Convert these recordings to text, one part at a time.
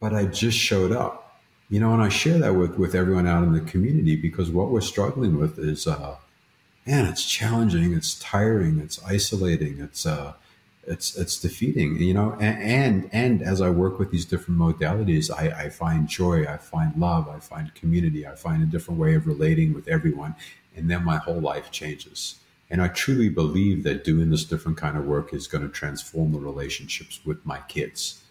but I just showed up, you know, and I share that with everyone out in the community, because what we're struggling with is, man, it's challenging, it's tiring, it's isolating, it's defeating, you know, and as I work with these different modalities, I find joy, I find love, I find community, I find a different way of relating with everyone. And then my whole life changes. And I truly believe that doing this different kind of work is going to transform the relationships with my kids.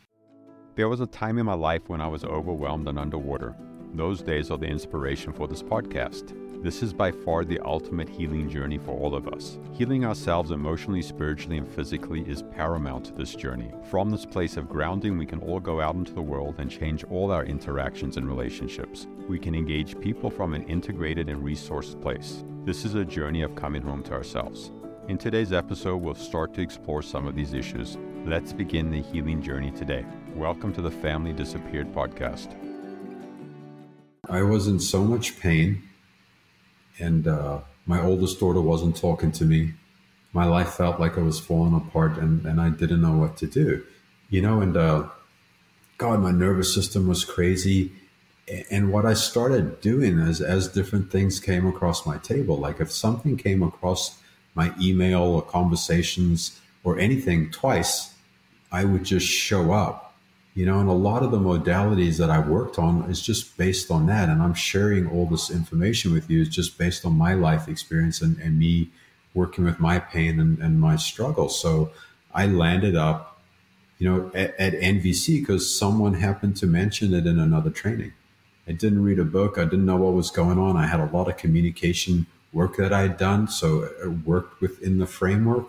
There was a time in my life when I was overwhelmed and underwater. Those days are the inspiration for this podcast. This is by far the ultimate healing journey for all of us. Healing ourselves emotionally, spiritually, and physically is paramount to this journey. From this place of grounding, we can all go out into the world and change all our interactions and relationships. We can engage people from an integrated and resourced place. This is a journey of coming home to ourselves. In today's episode, we'll start to explore some of these issues. Let's begin the healing journey today. Welcome to the Family Disappeared podcast. I was in so much pain. And my oldest daughter wasn't talking to me. My life felt like I was falling apart, and I didn't know what to do, you know, and God, my nervous system was crazy. And what I started doing is, as different things came across my table, like if something came across my email or conversations or anything twice, I would just show up, you know, and a lot of the modalities that I worked on is just based on that. And I'm sharing all this information with you is just based on my life experience and me working with my pain and my struggle. So I landed up, you know, at NVC because someone happened to mention it in another training. I didn't read a book. I didn't know what was going on. I had a lot of communication work that I had done. So it worked within the framework,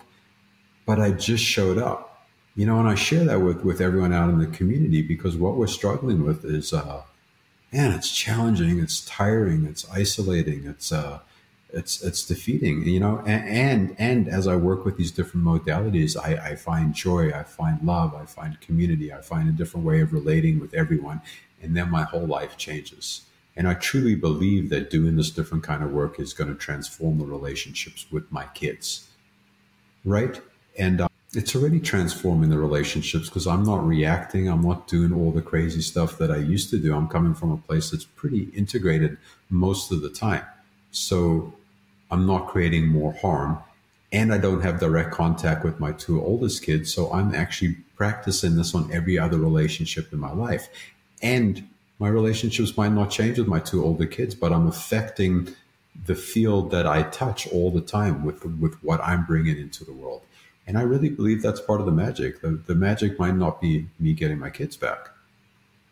but I just showed up. You know, and I share that with everyone out in the community, because what we're struggling with is, man, it's challenging, it's tiring, it's isolating, it's defeating, you know, and as I work with these different modalities, I find joy, I find love, I find community, I find a different way of relating with everyone. And then my whole life changes. And I truly believe that doing this different kind of work is going to transform the relationships with my kids. Right. And it's already transforming the relationships, because I'm not reacting. I'm not doing all the crazy stuff that I used to do. I'm coming from a place that's pretty integrated most of the time. So I'm not creating more harm, and I don't have direct contact with my two oldest kids. So I'm actually practicing this on every other relationship in my life. And my relationships might not change with my two older kids, but I'm affecting the field that I touch all the time with what I'm bringing into the world. And I really believe that's part of the magic. The magic might not be me getting my kids back,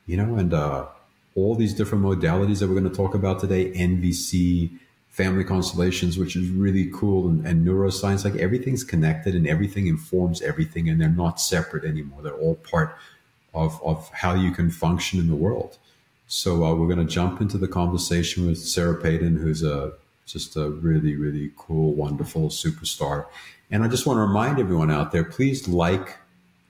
you know, and all these different modalities that we're going to talk about today, NVC, Family Constellations, which is really cool, and neuroscience, like everything's connected and everything informs everything, and they're not separate anymore. They're all part of how you can function in the world. So we're going to jump into the conversation with Sarah Peyton, who's just a really, really cool, wonderful superstar. And I just want to remind everyone out there, please like,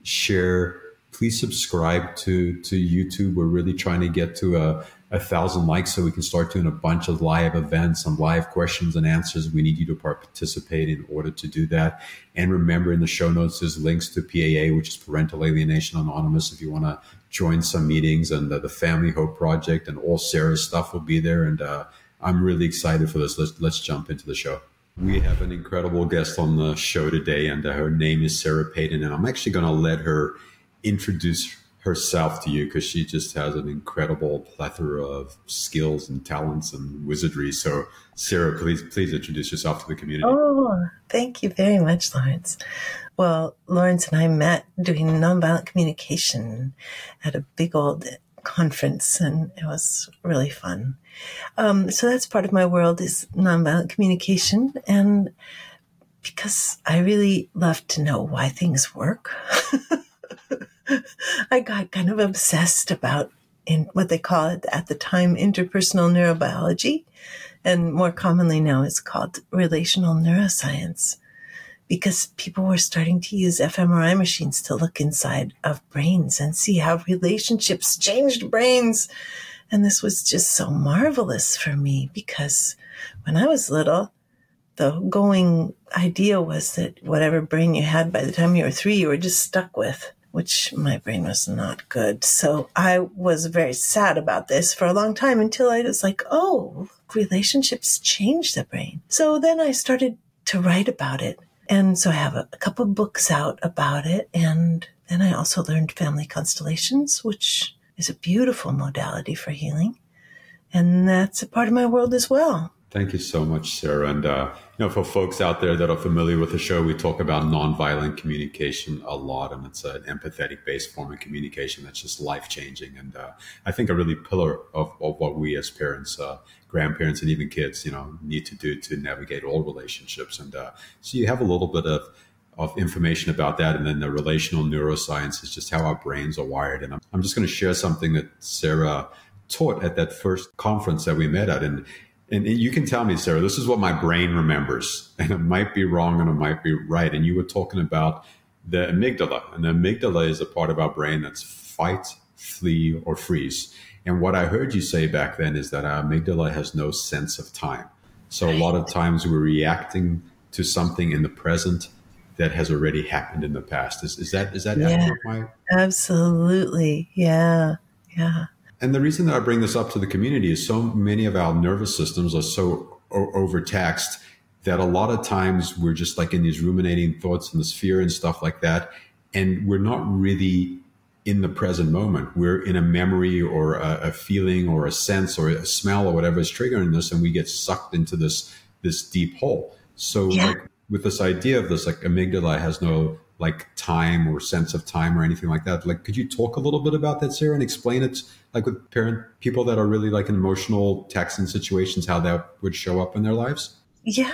share, please subscribe to YouTube. We're really trying to get to 1,000 likes so we can start doing a bunch of live events and live questions and answers. We need you to participate in order to do that. And remember, in the show notes, there's links to PAA, which is Parental Alienation Anonymous, if you want to join some meetings, and the Family Hope Project, and all Sarah's stuff will be there. And I'm really excited for this. Let's jump into the show. We have an incredible guest on the show today, and her name is Sarah Peyton, and I'm actually going to let her introduce herself to you, because she just has an incredible plethora of skills and talents and wizardry. So Sarah, please introduce yourself to the community. Oh, thank you very much, Lawrence. Well, Lawrence and I met doing nonviolent communication at a big old conference, and it was really fun. So that's part of my world, is nonviolent communication, and because I really love to know why things work, I got kind of obsessed about in what they call it at the time, interpersonal neurobiology, and more commonly now it's called relational neuroscience, because people were starting to use fMRI machines to look inside of brains and see how relationships changed brains. And this was just so marvelous for me, because when I was little, the going idea was that whatever brain you had by the time you were 3, you were just stuck with. which my brain was not good. So I was very sad about this for a long time until I was like, oh, relationships change the brain. So then I started to write about it. And so I have a couple books out about it. And then I also learned Family Constellations, which is a beautiful modality for healing. And that's a part of my world as well. Thank you so much, Sarah. And, for folks out there that are familiar with the show, we talk about nonviolent communication a lot, and it's an empathetic-based form of communication that's just life-changing. And I think a really pillar of what we as parents, grandparents, and even kids, need to do to navigate all relationships. And so you have a little bit of information about that. And then the relational neuroscience is just how our brains are wired. And I'm just going to share something that Sarah taught at that first conference that we met at. And you can tell me, Sarah, this is what my brain remembers, and it might be wrong and it might be right. And you were talking about the amygdala, and the amygdala is a part of our brain that's fight, flee, or freeze. And what I heard you say back then is that our amygdala has no sense of time. So a lot of times we're reacting to something in the present that has already happened in the past. Is that accurate, Maya? Absolutely. Yeah. Yeah. And the reason that I bring this up to the community is so many of our nervous systems are so overtaxed that a lot of times we're just like in these ruminating thoughts and this fear and stuff like that. And we're not really in the present moment. We're in a memory or a feeling or a sense or a smell or whatever is triggering this. And we get sucked into this deep hole. So with this idea of this, like amygdala has no time or sense of time or anything like that. Could you talk a little bit about that, Sarah, and explain it with people that are really in emotional taxing situations, how that would show up in their lives? Yeah.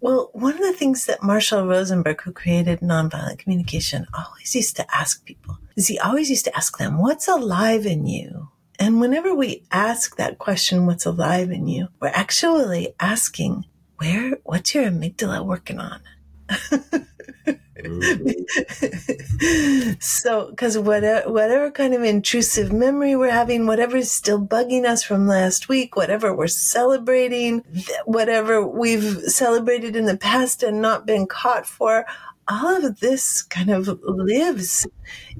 Well, one of the things that Marshall Rosenberg, who created nonviolent communication, always used to ask people is he always used to ask them, what's alive in you? And whenever we ask that question, what's alive in you, we're actually asking, what's your amygdala working on? So, because whatever kind of intrusive memory we're having, whatever is still bugging us from last week, whatever we're celebrating, whatever we've celebrated in the past and not been caught for, all of this kind of lives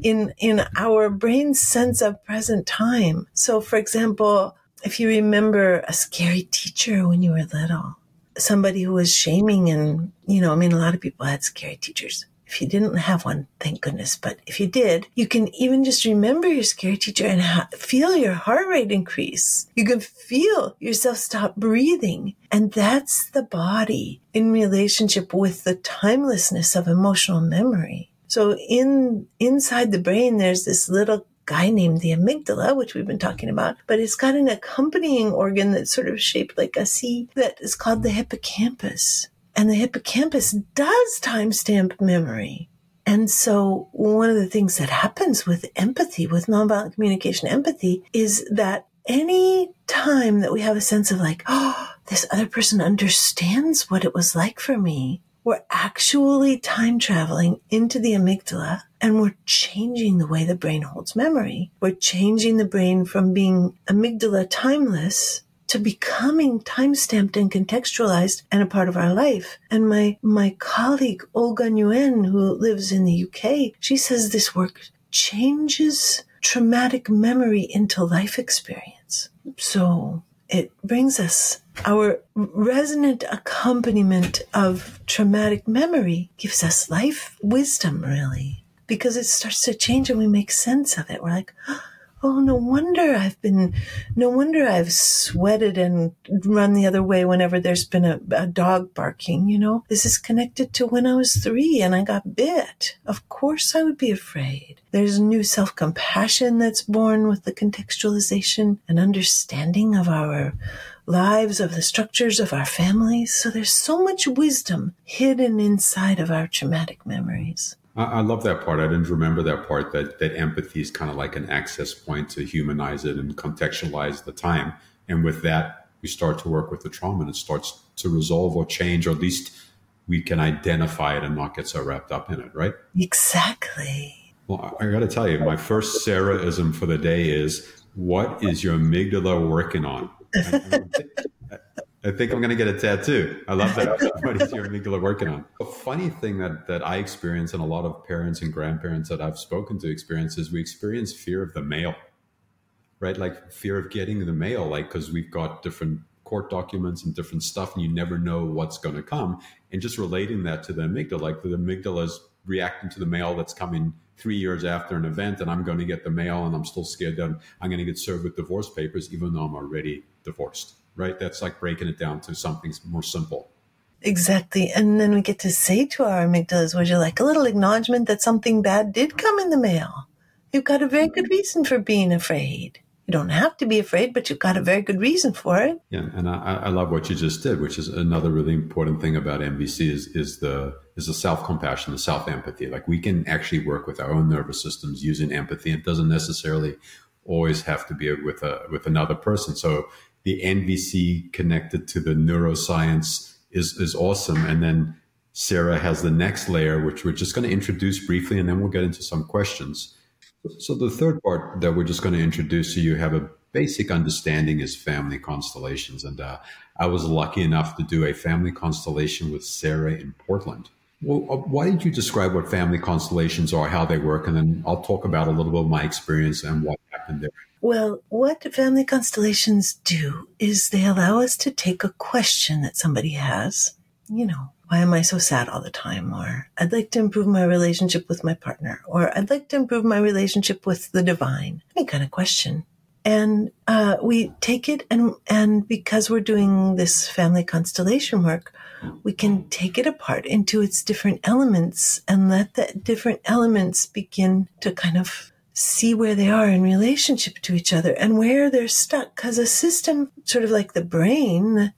in our brain's sense of present time. So, for example, if you remember a scary teacher when you were little, somebody who was shaming and, a lot of people had scary teachers. If you didn't have one, thank goodness. But if you did, you can even just remember your scary teacher and feel your heart rate increase. You can feel yourself stop breathing. And that's the body in relationship with the timelessness of emotional memory. So inside the brain, there's this little guy named the amygdala, which we've been talking about, but it's got an accompanying organ that's sort of shaped like a C that is called the hippocampus. And the hippocampus does timestamp memory. And so one of the things that happens with empathy, with nonviolent communication empathy, is that any time that we have a sense of this other person understands what it was like for me, we're actually time traveling into the amygdala, and we're changing the way the brain holds memory. We're changing the brain from being amygdala timeless to becoming time-stamped and contextualized and a part of our life. And my colleague, Olga Nguyen, who lives in the UK, she says this work changes traumatic memory into life experience. So it brings us... our resonant accompaniment of traumatic memory gives us life wisdom, really, because it starts to change and we make sense of it. We're like, oh, no wonder I've sweated and run the other way whenever there's been a dog barking, This is connected to when I was 3 and I got bit. Of course I would be afraid. There's new self-compassion that's born with the contextualization and understanding of our lives, of the structures of our families. So there's so much wisdom hidden inside of our traumatic memories. I love that part. I didn't remember that part, that empathy is kind of like an access point to humanize it and contextualize the time. And with that, we start to work with the trauma and it starts to resolve or change, or at least we can identify it and not get so wrapped up in it, right? Exactly. Well, I got to tell you, my first Sarah-ism for the day is, what is your amygdala working on? I think I'm going to get a tattoo. I love that. What is your amygdala working on? A funny thing that I experience, and a lot of parents and grandparents that I've spoken to experience, is we experience fear of the mail, right? Like fear of getting the mail, like, because we've got different court documents and different stuff, and you never know what's going to come. And just relating that to the amygdala, like the amygdala is reacting to the mail that's coming 3 years after an event, and I'm going to get the mail, and I'm still scared that I'm going to get served with divorce papers, even though I'm already divorced. Right? That's like breaking it down to something more simple. Exactly. And then we get to say to our amygdalas, would you like a little acknowledgement that something bad did come in the mail? You've got a very good reason for being afraid. You don't have to be afraid, but you've got a very good reason for it. Yeah. And I love what you just did, which is another really important thing about NVC is the self-compassion, the self-empathy. Like we can actually work with our own nervous systems using empathy. It doesn't necessarily always have to be with another person. So the NVC connected to the neuroscience is awesome. And then Sarah has the next layer, which we're just going to introduce briefly, and then we'll get into some questions. So the third part that we're just going to introduce so you have a basic understanding is family constellations. And I was lucky enough to do a family constellation with Sarah in Portland. Well, why don't you describe what family constellations are, how they work, and then I'll talk about a little bit of my experience and what happened there. Well, what family constellations do is they allow us to take a question that somebody has. You know, why am I so sad all the time? Or I'd like to improve my relationship with my partner. Or I'd like to improve my relationship with the divine. Any kind of question. And we take it and because we're doing this family constellation work, we can take it apart into its different elements and let the different elements begin to kind of see where they are in relationship to each other and where they're stuck. Because a system, sort of like the brain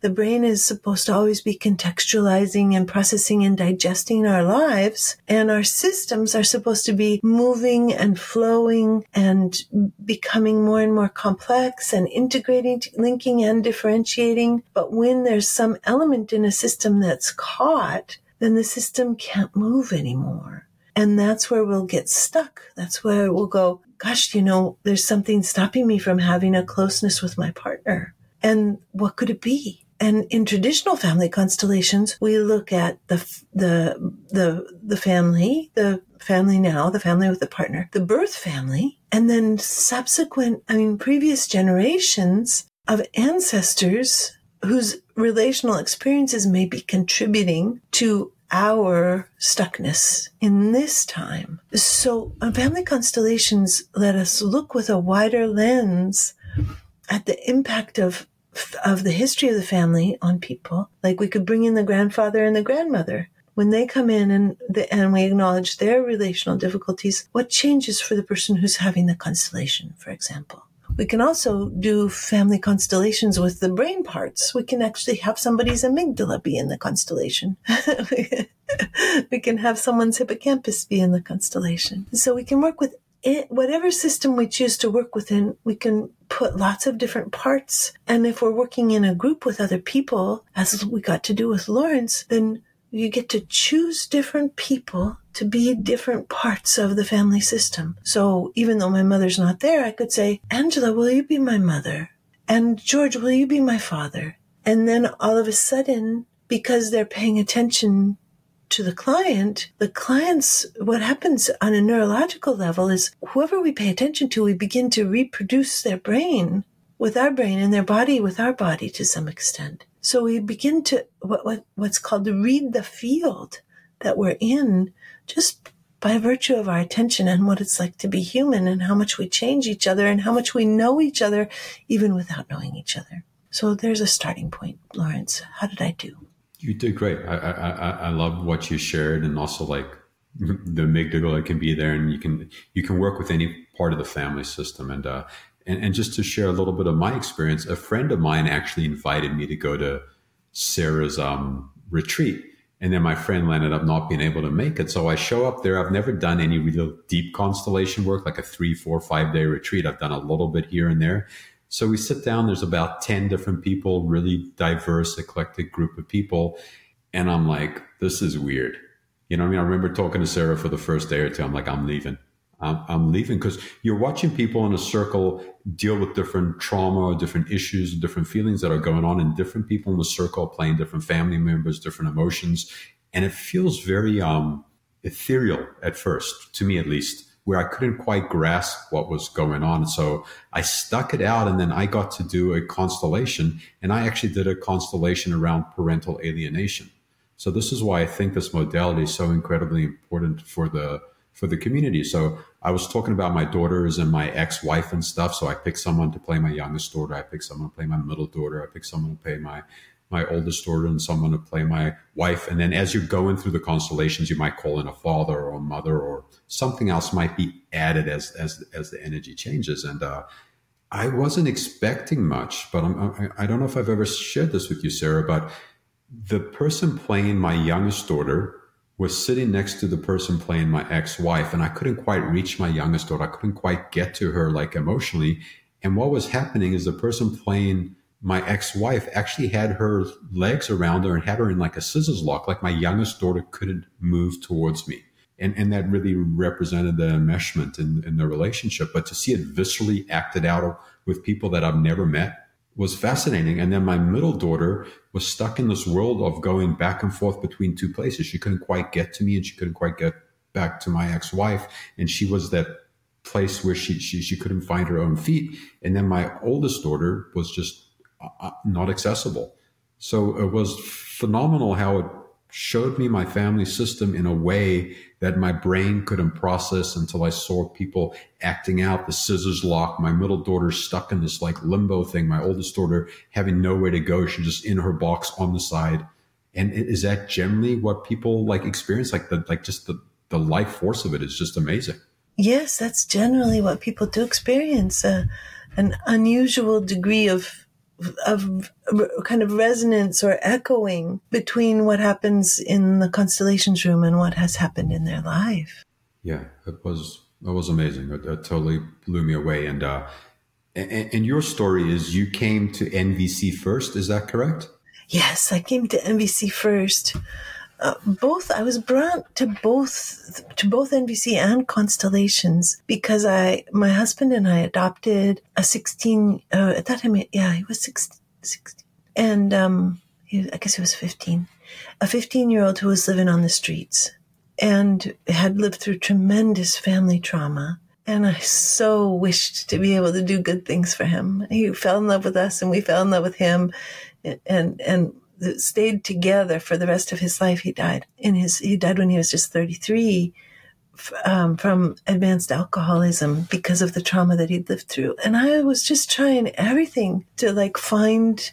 is supposed to always be contextualizing and processing and digesting our lives. And our systems are supposed to be moving and flowing and becoming more and more complex and integrating, linking and differentiating. But when there's some element in a system that's caught, then the system can't move anymore. And that's where we'll get stuck. That's where we'll go, gosh, you know, there's something stopping me from having a closeness with my partner. And what could it be? And in traditional family constellations, we look at the family, the family now, the family with the partner, the birth family, and then previous generations of ancestors whose relational experiences may be contributing to our stuckness in this time. So family constellations let us look with a wider lens at the impact of the history of the family on people. Like we could bring in the grandfather and the grandmother. When they come in and we acknowledge their relational difficulties, what changes for the person who's having the constellation, for example? We can also do family constellations with the brain parts. We can actually have somebody's amygdala be in the constellation. We can have someone's hippocampus be in the constellation. So we can work with it, whatever system we choose to work within, we can put lots of different parts. And if we're working in a group with other people, as we got to do with Lawrence, then you get to choose different people to be different parts of the family system. So even though my mother's not there, I could say, Angela, will you be my mother? And George, will you be my father? And then all of a sudden, because they're paying attention to the clients, what happens on a neurological level is whoever we pay attention to, we begin to reproduce their brain with our brain and their body with our body to some extent. So we begin to what's called to read the field that we're in, just by virtue of our attention and what it's like to be human and how much we change each other and how much we know each other, even without knowing each other. So there's a starting point, Lawrence. How did I do? You did great. I love what you shared, and also like the amygdala can be there, and you can work with any part of the family system. And just to share a little bit of my experience, a friend of mine actually invited me to go to Sarah's retreat. And then my friend landed up not being able to make it. So I show up there. I've never done any real deep constellation work, like a 3, 4, 5 day retreat. I've done a little bit here and there. So we sit down. There's about 10 different people, really diverse, eclectic group of people. And I'm like, this is weird. You know what I mean? I remember talking to Sarah for the first day or two. I'm like, I'm leaving. I'm leaving, because you're watching people in a circle deal with different trauma or different issues, different feelings that are going on, and different people in the circle playing different family members, different emotions. And it feels very ethereal at first, to me at least, where I couldn't quite grasp what was going on. So I stuck it out, and then I got to do a constellation, and I actually did a constellation around parental alienation. So this is why I think this modality is so incredibly important for the community. So I was talking about my daughters and my ex-wife and stuff. So I picked someone to play my youngest daughter. I picked someone to play my middle daughter. I picked someone to play my oldest daughter, and someone to play my wife. And then as you're going through the constellations, you might call in a father or a mother, or something else might be added as the energy changes. And I wasn't expecting much, but I don't know if I've ever shared this with you, Sarah, but the person playing my youngest daughter was sitting next to the person playing my ex-wife, and I couldn't quite reach my youngest daughter. I couldn't quite get to her, like, emotionally. And what was happening is the person playing my ex-wife actually had her legs around her and had her in like a scissors lock, like my youngest daughter couldn't move towards me. And that really represented the enmeshment in the relationship. But to see it viscerally acted out with people that I've never met was fascinating. And then my middle daughter was stuck in this world of going back and forth between two places. She couldn't quite get to me, and she couldn't quite get back to my ex-wife. And she was that place where she couldn't find her own feet. And then my oldest daughter was just not accessible. So it was phenomenal how it showed me my family system in a way that my brain couldn't process until I saw people acting out, the scissors lock, my middle daughter stuck in this like limbo thing, my oldest daughter having nowhere to go. She's just in her box on the side. And is that generally what people like experience? Like the life force of it is just amazing. Yes, that's generally what people do experience, an unusual degree of kind of resonance or echoing between what happens in the constellations room and what has happened in their life. Yeah, it was amazing. It totally blew me away. And your story is you came to NVC first. Is that correct? Yes, I came to NVC first. I was brought to both NVC and Constellations because my husband and I adopted a 16, at that time, yeah, he was 16, and I guess he was 15, a 15-year-old who was living on the streets and had lived through tremendous family trauma. And I so wished to be able to do good things for him. He fell in love with us, and we fell in love with him, and stayed together for the rest of his life. He died when he was just 33 from advanced alcoholism because of the trauma that he'd lived through. And I was just trying everything to like find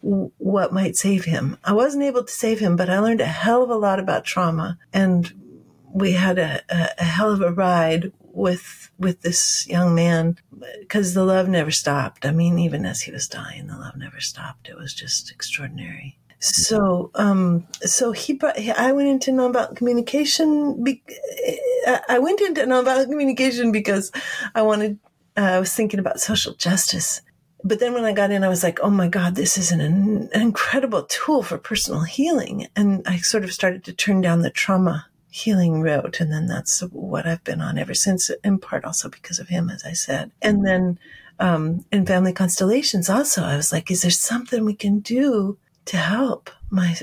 what might save him. I wasn't able to save him, but I learned a hell of a lot about trauma. And we had a hell of a ride with this young man, because the love never stopped. I mean, even as he was dying, the love never stopped. It was just extraordinary. So, I went into nonviolent communication. I went into nonviolent communication because I was thinking about social justice. But then when I got in, I was like, oh my God, this is an incredible tool for personal healing. And I sort of started to turn down the trauma healing road. And then that's what I've been on ever since, in part also because of him, as I said. And then, in Family Constellations also, I was like, is there something we can do to help my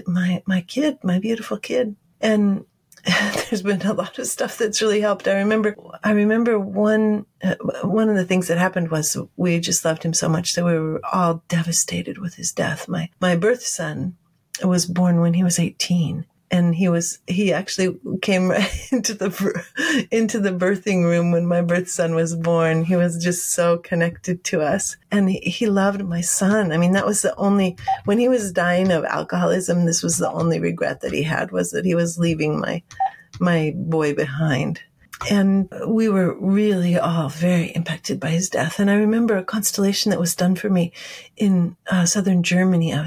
kid, my beautiful kid? And there's been a lot of stuff that's really helped. I remember one of the things that happened was we just loved him so much that we were all devastated with his death. My birth son was born when he was 18. And he actually came right into the birthing room when my birth son was born. He was just so connected to us. And he loved my son. I mean, that was when he was dying of alcoholism, this was the only regret that he had, was that he was leaving my boy behind. And we were really all very impacted by his death. And I remember a constellation that was done for me in southern Germany. I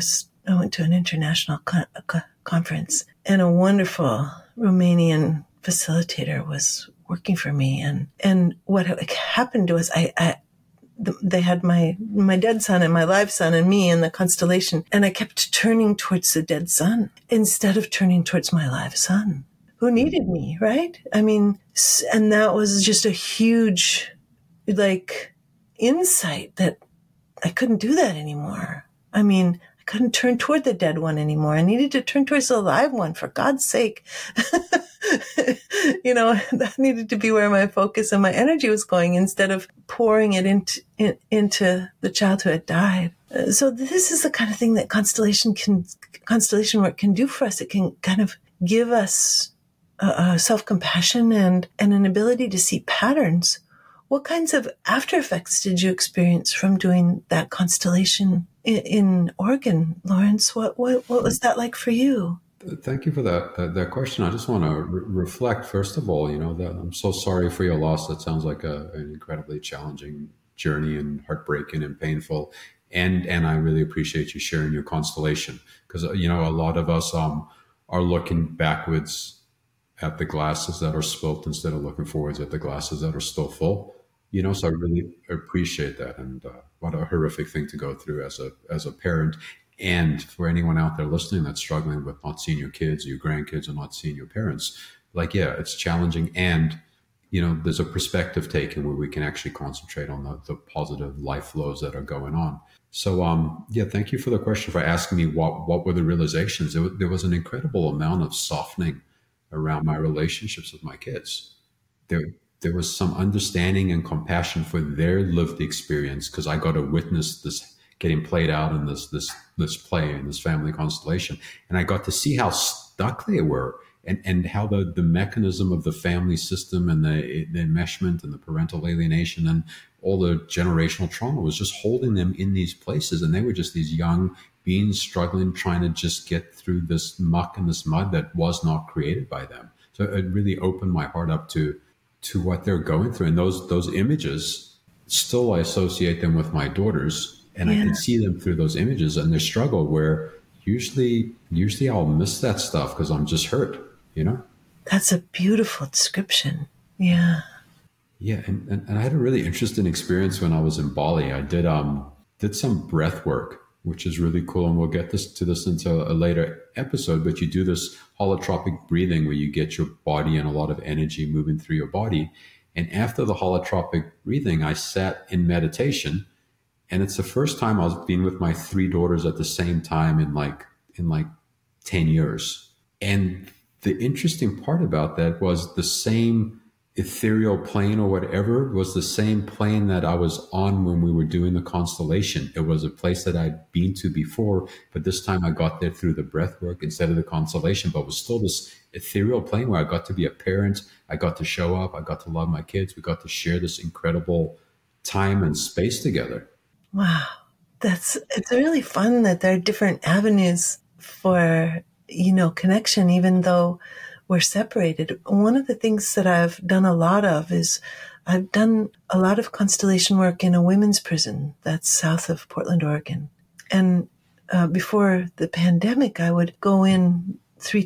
went to an international conference, and a wonderful Romanian facilitator was working for me. And what happened to us, they had my dead son and my live son and me in the constellation. And I kept turning towards the dead son instead of turning towards my live son, who needed me, right? I mean, and that was just a huge, like, insight that I couldn't do that anymore. I mean, I couldn't turn toward the dead one anymore. I needed to turn towards the alive one, for God's sake. You know, that needed to be where my focus and my energy was going, instead of pouring it into the child who had died. So this is the kind of thing that constellation work can do for us. It can kind of give us self-compassion and an ability to see patterns. What kinds of after effects did you experience from doing that constellation in Oregon, Lawrence? What was that like for you? Thank you for that question. I just want to reflect, first of all, you know, that I'm so sorry for your loss. That sounds like an incredibly challenging journey, and heartbreaking and painful. And I really appreciate you sharing your constellation, because, you know, a lot of us are looking backwards at the glasses that are spilt instead of looking forwards at the glasses that are still full. You know, so I really appreciate that. And what a horrific thing to go through as a parent. And for anyone out there listening that's struggling with not seeing your kids, your grandkids, or not seeing your parents, like, yeah, it's challenging. And, you know, there's a perspective taken where we can actually concentrate on the positive life flows that are going on. So, yeah, thank you for the question, for asking me what were the realizations. There was an incredible amount of softening around my relationships with my kids. There was some understanding and compassion for their lived experience, because I got to witness this getting played out in this play, in this family constellation. And I got to see how stuck they were, and how the mechanism of the family system and the enmeshment and the parental alienation and all the generational trauma was just holding them in these places. And they were just these young beings struggling, trying to just get through this muck and this mud that was not created by them. So it really opened my heart up to what they're going through. And those images, still I associate them with my daughters, and I can see them through those images and their struggle, where usually I'll miss that stuff because I'm just hurt, you know? That's a beautiful description. Yeah. Yeah. And I had a really interesting experience when I was in Bali. I did some breath work, which is really cool. And we'll get to this into a later episode, but you do this holotropic breathing where you get your body and a lot of energy moving through your body. And after the holotropic breathing, I sat in meditation, and it's the first time I was being with my three daughters at the same time in 10 years. And the interesting part about that was the same ethereal plane, or whatever, was the same plane that I was on when we were doing the constellation. It was a place that I'd been to before, but this time I got there through the breath work instead of the constellation, but it was still this ethereal plane where I got to be a parent. I got to show up. I got to love my kids. We got to share this incredible time and space together. Wow. It's really fun that there are different avenues for, you know, connection, even though we're separated. One of the things that I've done a lot of is I've done a lot of constellation work in a women's prison that's south of Portland, Oregon. And before the pandemic, I would go in 2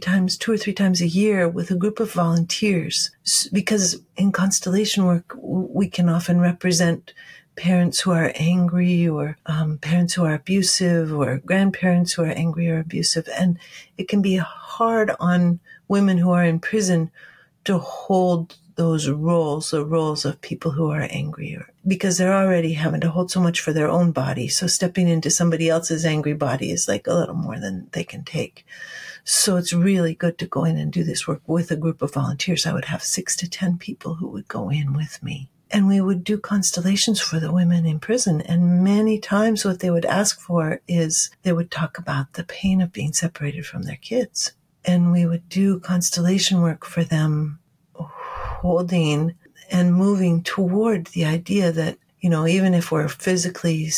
or 3 times a year with a group of volunteers, because in constellation work, we can often represent parents who are angry, or parents who are abusive, or grandparents who are angry or abusive. And it can be hard on women who are in prison to hold those roles, the roles of people who are angry, because they're already having to hold so much for their own body. So stepping into somebody else's angry body is like a little more than they can take. So it's really good to go in and do this work with a group of volunteers. I would have 6 to 10 people who would go in with me. And we would do constellations for the women in prison. And many times what they would ask for is they would talk about the pain of being separated from their kids. And we would do constellation work for them, holding and moving toward the idea that, you know, even if we're physically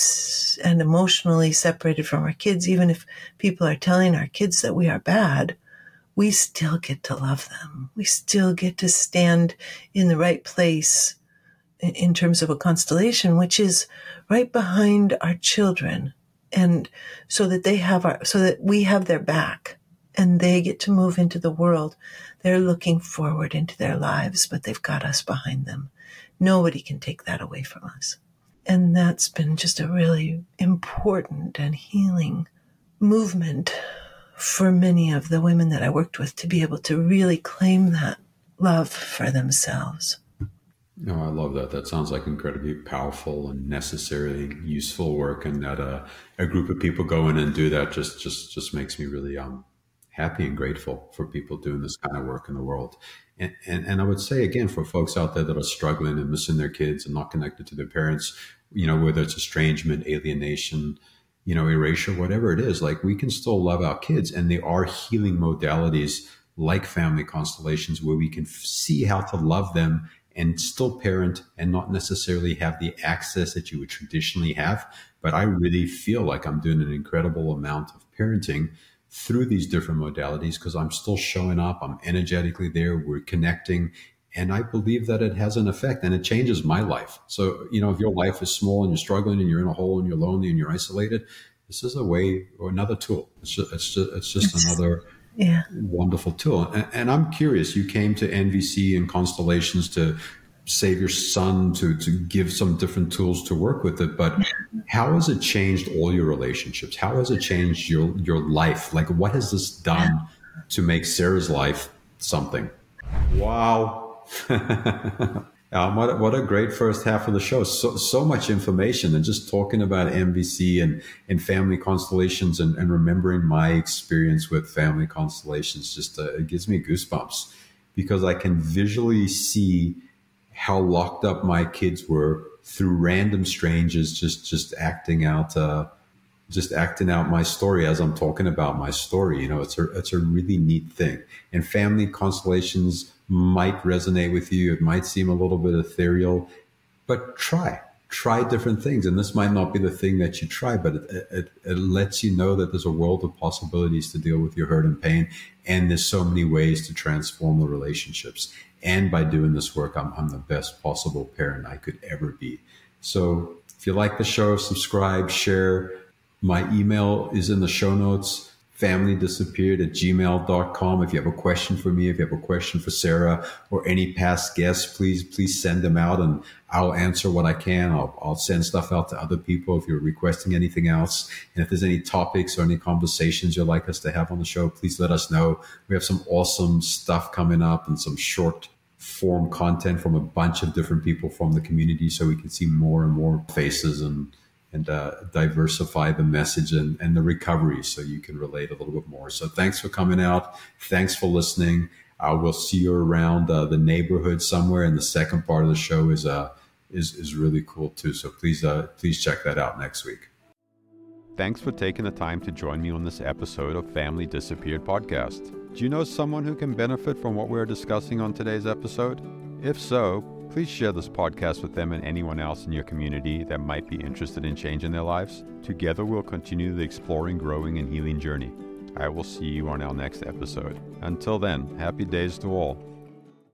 and emotionally separated from our kids, even if people are telling our kids that we are bad, we still get to love them. We still get to stand in the right place in terms of a constellation, which is right behind our children. And so that so that we have their back. And they get to move into the world. They're looking forward into their lives, but they've got us behind them. Nobody can take that away from us. And that's been just a really important and healing movement for many of the women that I worked with to be able to really claim that love for themselves. No, I love that. That sounds like incredibly powerful and necessary, useful work, and that a group of people go in and do that just makes me really happy and grateful for people doing this kind of work in the world. And I would say, again, for folks out there that are struggling and missing their kids and not connected to their parents, you know, whether it's estrangement, alienation, you know, erasure, whatever it is, like we can still love our kids, and there are healing modalities like family constellations where we can see how to love them and still parent and not necessarily have the access that you would traditionally have. But I really feel like I'm doing an incredible amount of parenting through these different modalities because I'm still showing up, I'm energetically there, we're connecting, and I believe that it has an effect and it changes my life. So, you know, if your life is small and you're struggling and you're in a hole and you're lonely and you're isolated, this is a way or another tool. It's just another wonderful tool. And I'm curious, you came to NVC and Constellations to save your son, to give some different tools to work with it, but how has it changed all your relationships? How has it changed your life? Like, what has this done to make Sarah's life something? Wow. What a great first half of the show. So much information, and just talking about MVC and family constellations and remembering my experience with family constellations, just it gives me goosebumps because I can visually see how locked up my kids were through random strangers, just acting out my story as I'm talking about my story. You know, it's a really neat thing. And family constellations might resonate with you. It might seem a little bit ethereal, but try different things. And this might not be the thing that you try, but it lets you know that there's a world of possibilities to deal with your hurt and pain. And there's so many ways to transform the relationships. And by doing this work, I'm the best possible parent I could ever be. So if you like the show, subscribe, share. My email is in the show notes, familydisappeared@gmail.com. If you have a question for me, if you have a question for Sarah or any past guests, please send them out and I'll answer what I can. I'll send stuff out to other people if you're requesting anything else. And if there's any topics or any conversations you'd like us to have on the show, please let us know. We have some awesome stuff coming up and some short form content from a bunch of different people from the community so we can see more and more faces and diversify the message and the recovery so you can relate a little bit more. So thanks for coming out. Thanks for listening. We'll see you around the neighborhood somewhere. And the second part of the show is really cool too. So please check that out next week. Thanks for taking the time to join me on this episode of Family Disappeared Podcast. Do you know someone who can benefit from what we're discussing on today's episode? If so, please share this podcast with them and anyone else in your community that might be interested in changing their lives. Together, we'll continue the exploring, growing, and healing journey. I will see you on our next episode. Until then, happy days to all.